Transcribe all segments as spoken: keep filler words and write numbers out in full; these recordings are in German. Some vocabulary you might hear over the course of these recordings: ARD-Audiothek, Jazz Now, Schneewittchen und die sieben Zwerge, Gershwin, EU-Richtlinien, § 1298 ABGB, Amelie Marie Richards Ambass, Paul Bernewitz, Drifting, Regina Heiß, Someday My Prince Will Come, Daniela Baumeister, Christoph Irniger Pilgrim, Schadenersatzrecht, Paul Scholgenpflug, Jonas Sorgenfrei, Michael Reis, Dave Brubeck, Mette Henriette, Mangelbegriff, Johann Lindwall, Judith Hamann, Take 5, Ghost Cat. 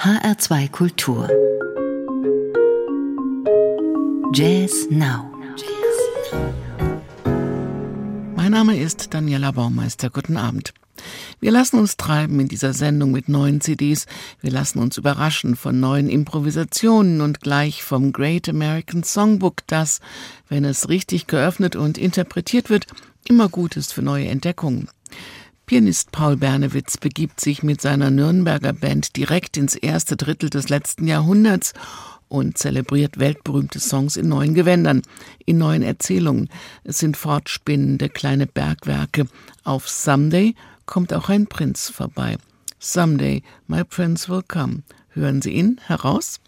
H R zwei Kultur. Jazz Now. Mein Name ist Daniela Baumeister. Guten Abend. Wir lassen uns treiben in dieser Sendung mit neuen C Ds. Wir lassen uns überraschen von neuen Improvisationen und gleich vom Great American Songbook, das, wenn es richtig geöffnet und interpretiert wird, immer gut ist für neue Entdeckungen. Pianist Paul Bernewitz begibt sich mit seiner Nürnberger Band direkt ins erste Drittel des letzten Jahrhunderts und zelebriert weltberühmte Songs in neuen Gewändern, in neuen Erzählungen. Es sind fortspinnende kleine Bergwerke. Auf Someday kommt auch ein Prinz vorbei. Someday My Prince Will Come. Hören Sie ihn heraus?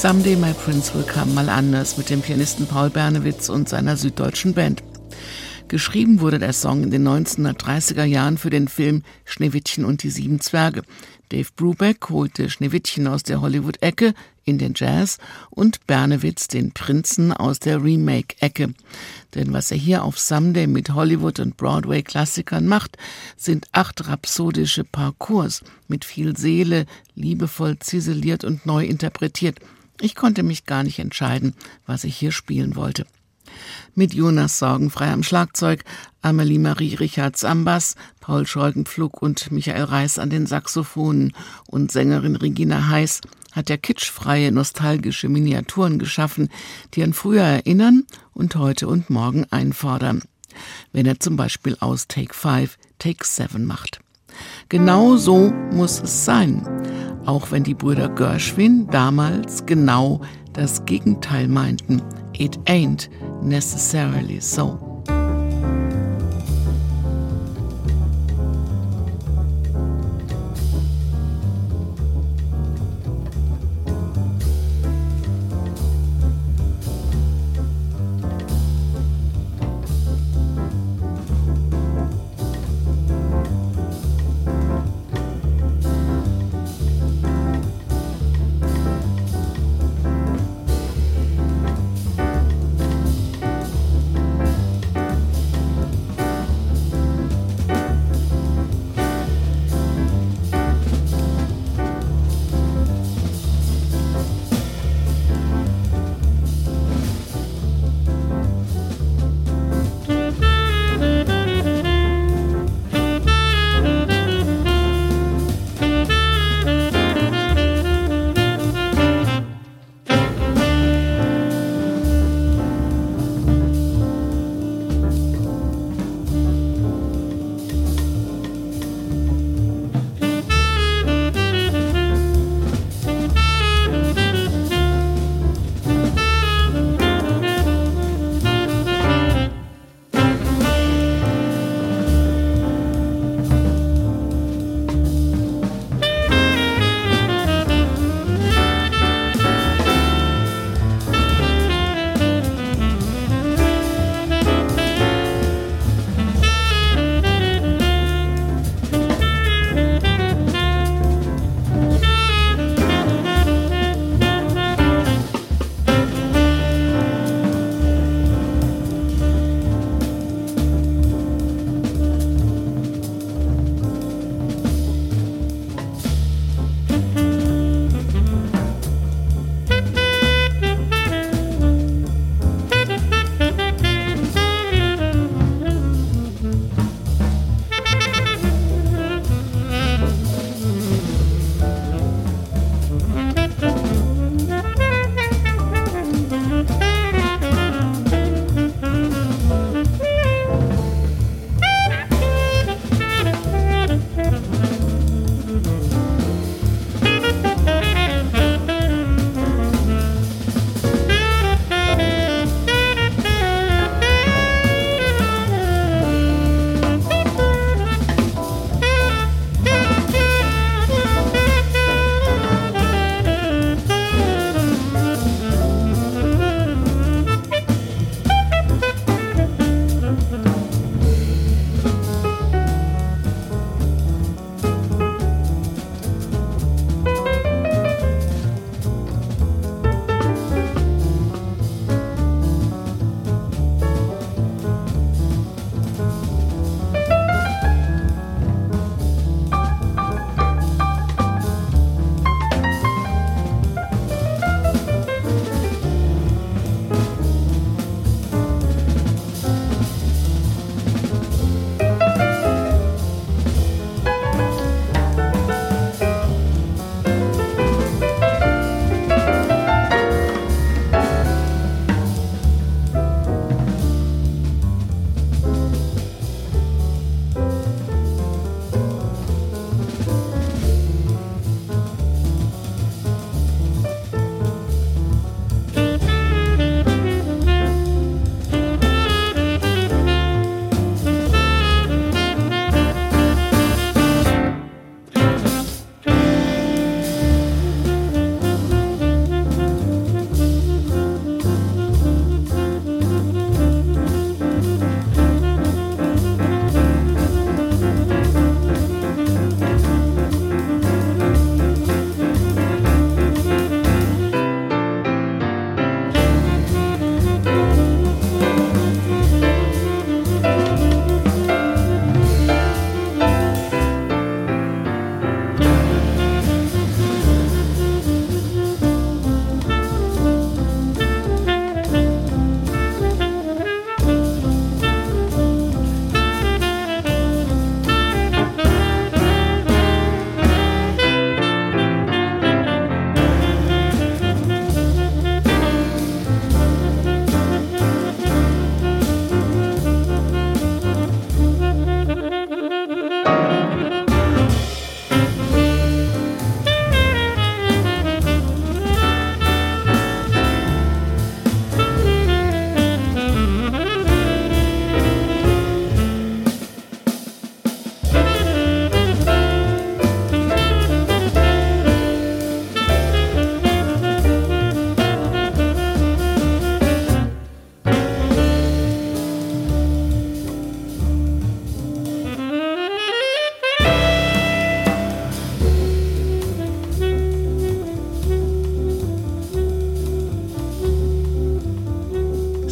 Someday My Prince Will Come, mal anders, mit dem Pianisten Paul Bernewitz und seiner süddeutschen Band. Geschrieben wurde der Song in den neunzehnhundertdreißiger Jahren für den Film Schneewittchen und die sieben Zwerge. Dave Brubeck holte Schneewittchen aus der Hollywood-Ecke in den Jazz und Bernewitz den Prinzen aus der Remake-Ecke. Denn was er hier auf Someday mit Hollywood- und Broadway-Klassikern macht, sind acht rhapsodische Parcours mit viel Seele, liebevoll ziseliert und neu interpretiert. Ich konnte mich gar nicht entscheiden, was ich hier spielen wollte. Mit Jonas Sorgenfrei am Schlagzeug, Amelie Marie Richards Ambass, Paul Scholgenpflug und Michael Reis an den Saxophonen und Sängerin Regina Heiß hat der kitschfreie, nostalgische Miniaturen geschaffen, die an früher erinnern und heute und morgen einfordern. Wenn er zum Beispiel aus Take five Take seven macht. Genau so muss es sein. Auch wenn die Brüder Gershwin damals genau das Gegenteil meinten. It ain't necessarily so.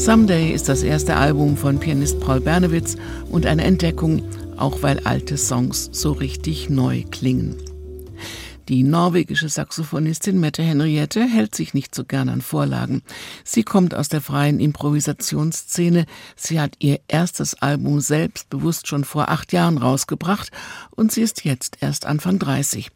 Someday ist das erste Album von Pianist Paul Bernewitz und eine Entdeckung, auch weil alte Songs so richtig neu klingen. Die norwegische Saxophonistin Mette Henriette hält sich nicht so gern an Vorlagen. Sie kommt aus der freien Improvisationsszene. Sie hat ihr erstes Album selbstbewusst schon vor acht Jahren rausgebracht und sie ist jetzt erst Anfang dreißig.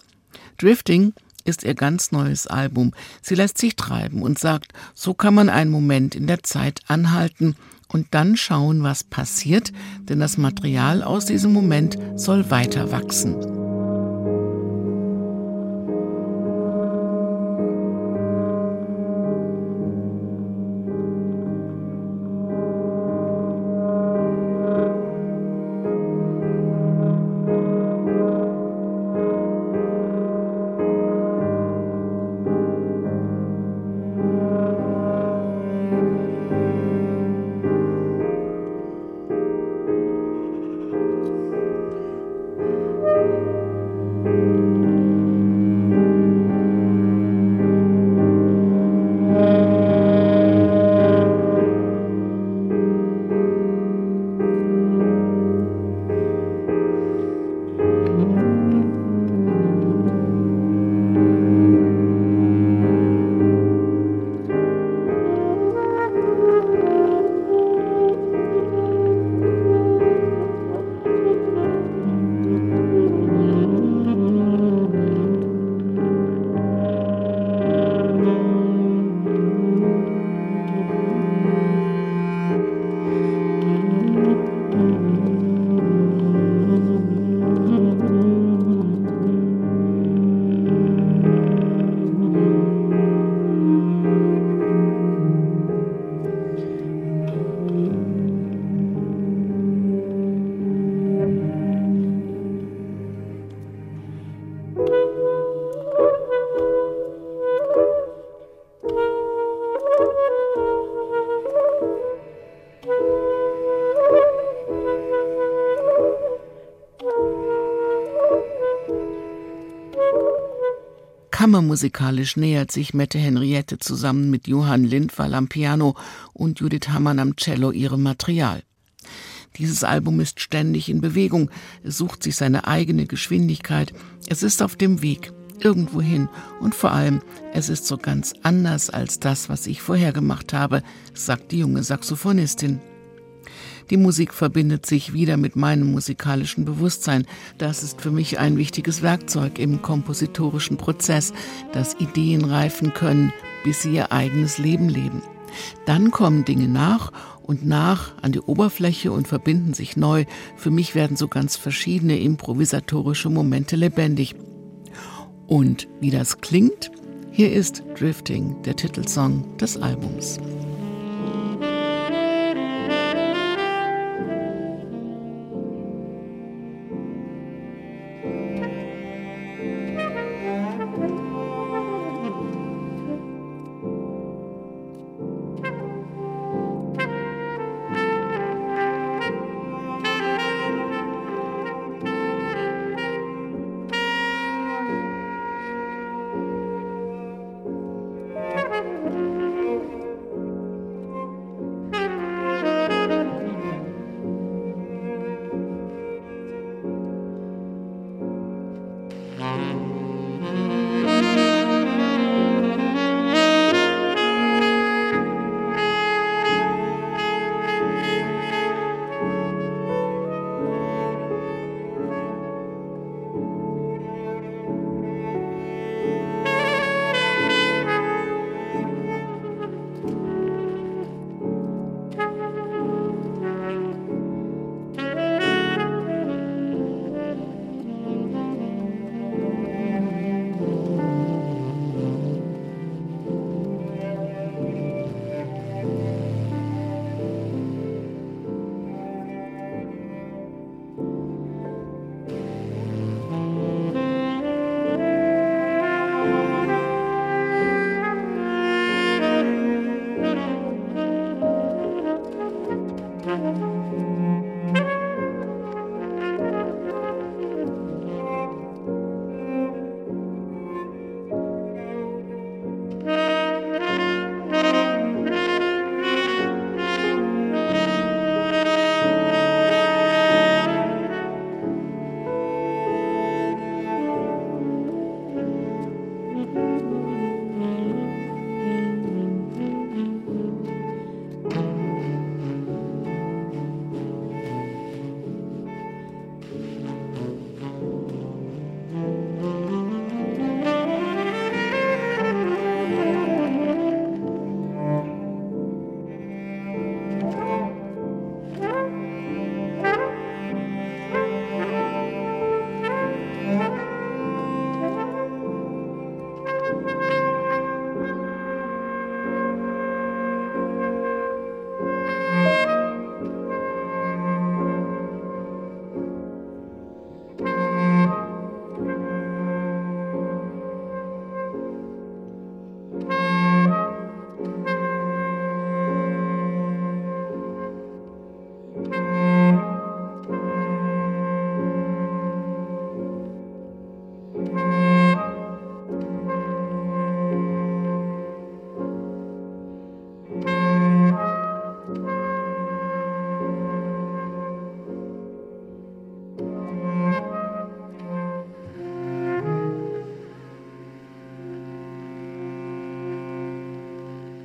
Drifting ist ihr ganz neues Album. Sie lässt sich treiben und sagt, so kann man einen Moment in der Zeit anhalten und dann schauen, was passiert, denn das Material aus diesem Moment soll weiter wachsen. Kammermusikalisch nähert sich Mette Henriette zusammen mit Johann Lindwall am Piano und Judith Hamann am Cello ihrem Material. Dieses Album ist ständig in Bewegung, es sucht sich seine eigene Geschwindigkeit, es ist auf dem Weg, irgendwohin und vor allem, es ist so ganz anders als das, was ich vorher gemacht habe, sagt die junge Saxophonistin. Die Musik verbindet sich wieder mit meinem musikalischen Bewusstsein. Das ist für mich ein wichtiges Werkzeug im kompositorischen Prozess, dass Ideen reifen können, bis sie ihr eigenes Leben leben. Dann kommen Dinge nach und nach an die Oberfläche und verbinden sich neu. Für mich werden so ganz verschiedene improvisatorische Momente lebendig. Und wie das klingt? Hier ist Drifting, der Titelsong des Albums.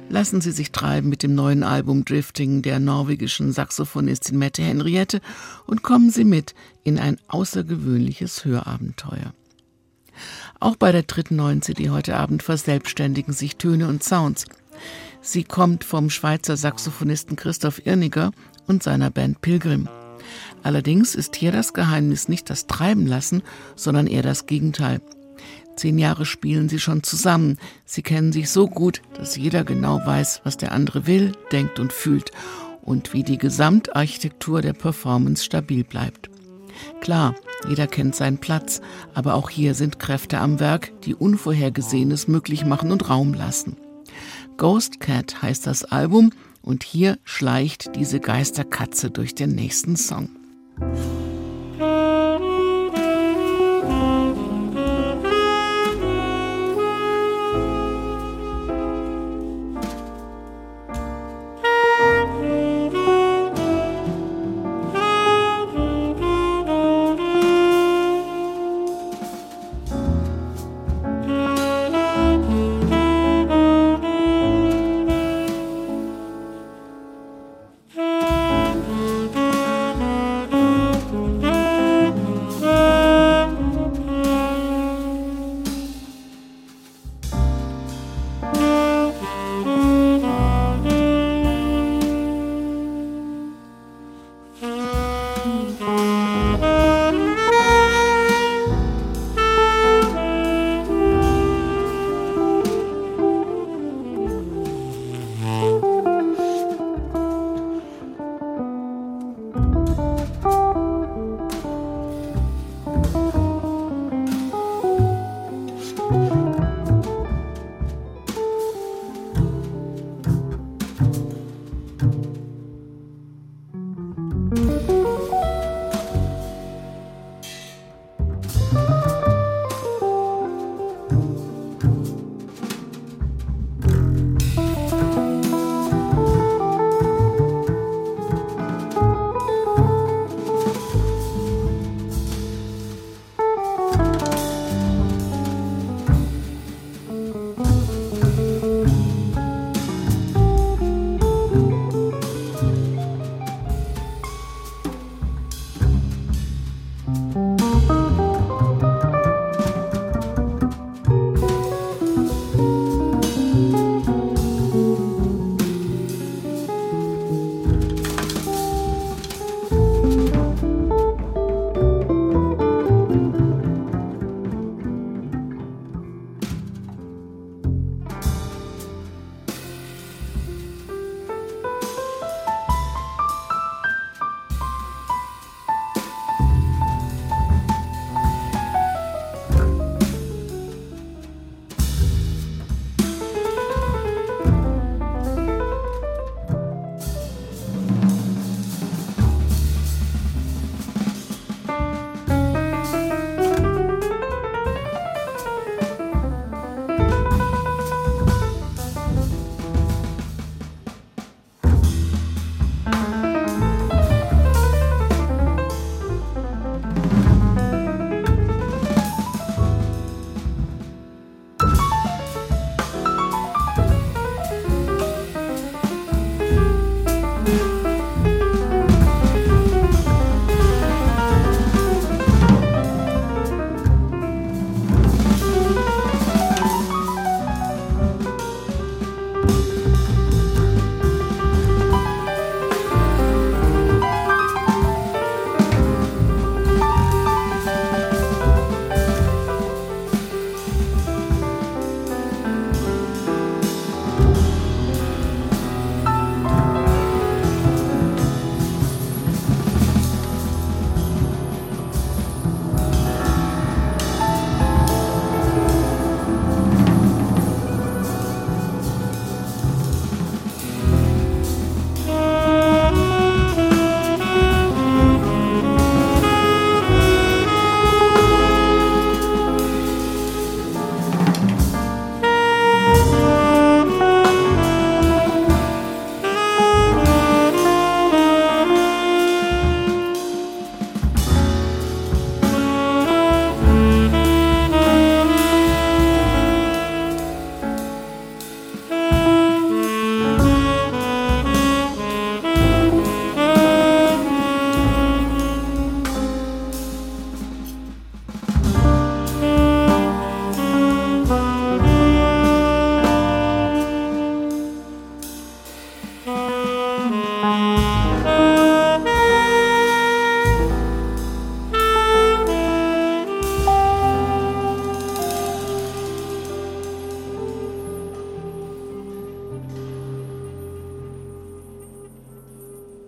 Lassen Sie sich treiben mit dem neuen Album Drifting der norwegischen Saxophonistin Mette Henriette und kommen Sie mit in ein außergewöhnliches Hörabenteuer. Auch bei der dritten neuen C D heute Abend verselbstständigen sich Töne und Sounds. Sie kommt vom Schweizer Saxophonisten Christoph Irniger und seiner Band Pilgrim. Allerdings ist hier das Geheimnis nicht das Treiben lassen, sondern eher das Gegenteil. Zehn Jahre spielen sie schon zusammen. Sie kennen sich so gut, dass jeder genau weiß, was der andere will, denkt und fühlt und wie die Gesamtarchitektur der Performance stabil bleibt. Klar, jeder kennt seinen Platz, aber auch hier sind Kräfte am Werk, die Unvorhergesehenes möglich machen und Raum lassen. Ghost Cat heißt das Album und hier schleicht diese Geisterkatze durch den nächsten Song.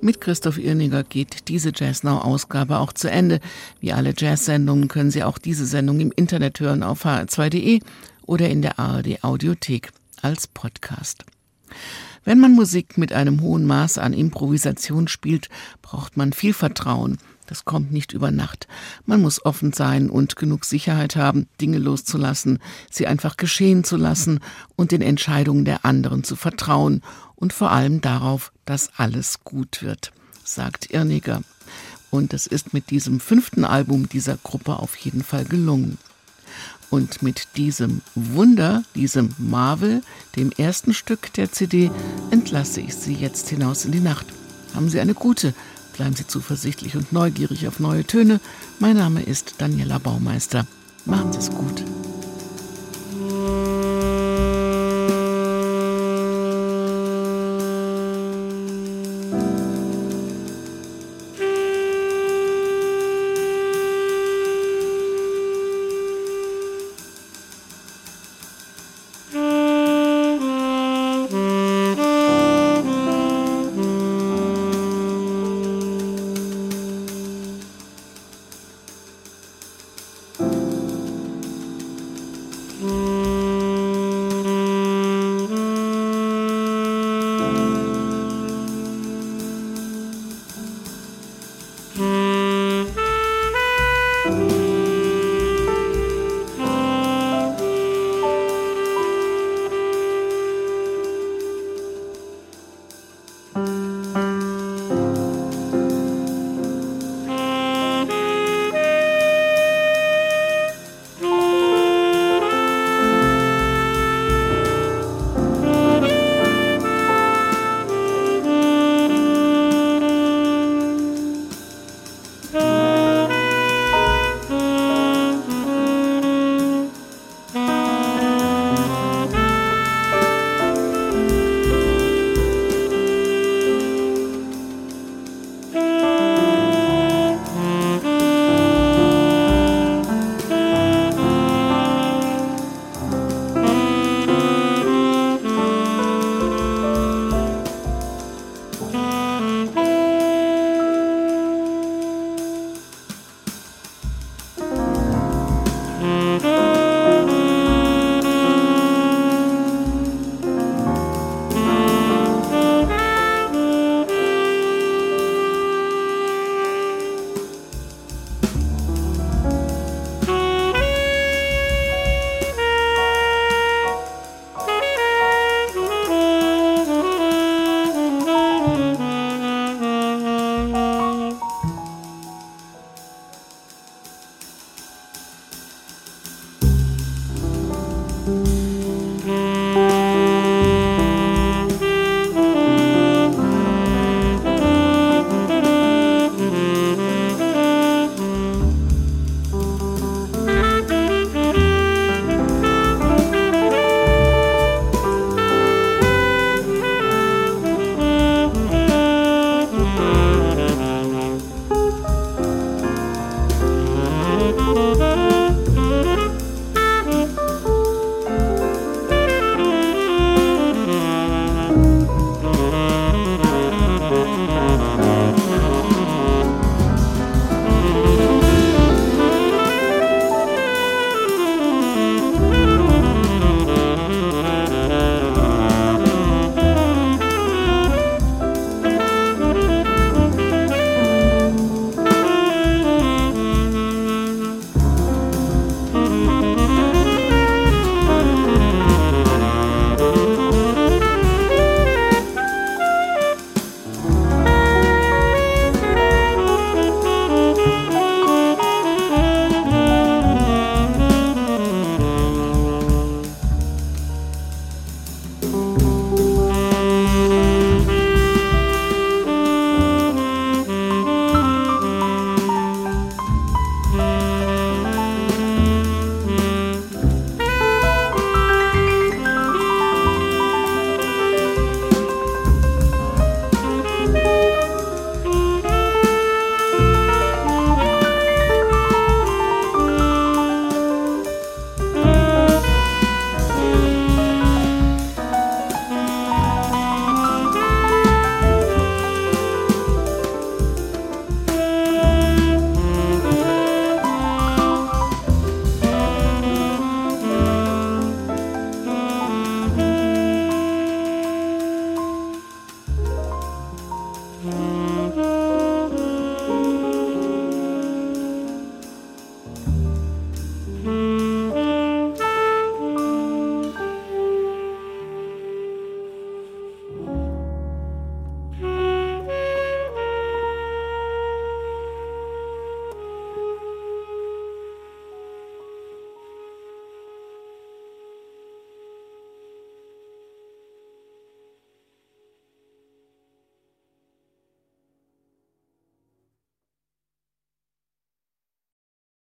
Mit Christoph Irniger geht diese Jazz Now Ausgabe auch zu Ende. Wie alle Jazz-Sendungen können Sie auch diese Sendung im Internet hören auf h r zwei punkt de oder in der A R D-Audiothek als Podcast. Wenn man Musik mit einem hohen Maß an Improvisation spielt, braucht man viel Vertrauen. Das kommt nicht über Nacht. Man muss offen sein und genug Sicherheit haben, Dinge loszulassen, sie einfach geschehen zu lassen und den Entscheidungen der anderen zu vertrauen und vor allem darauf, dass alles gut wird, sagt Irniger. Und das ist mit diesem fünften Album dieser Gruppe auf jeden Fall gelungen. Und mit diesem Wunder, diesem Marvel, dem ersten Stück der C D, entlasse ich Sie jetzt hinaus in die Nacht. Haben Sie eine gute. Bleiben Sie zuversichtlich und neugierig auf neue Töne. Mein Name ist Daniela Baumeister. Machen Sie es gut. Mm.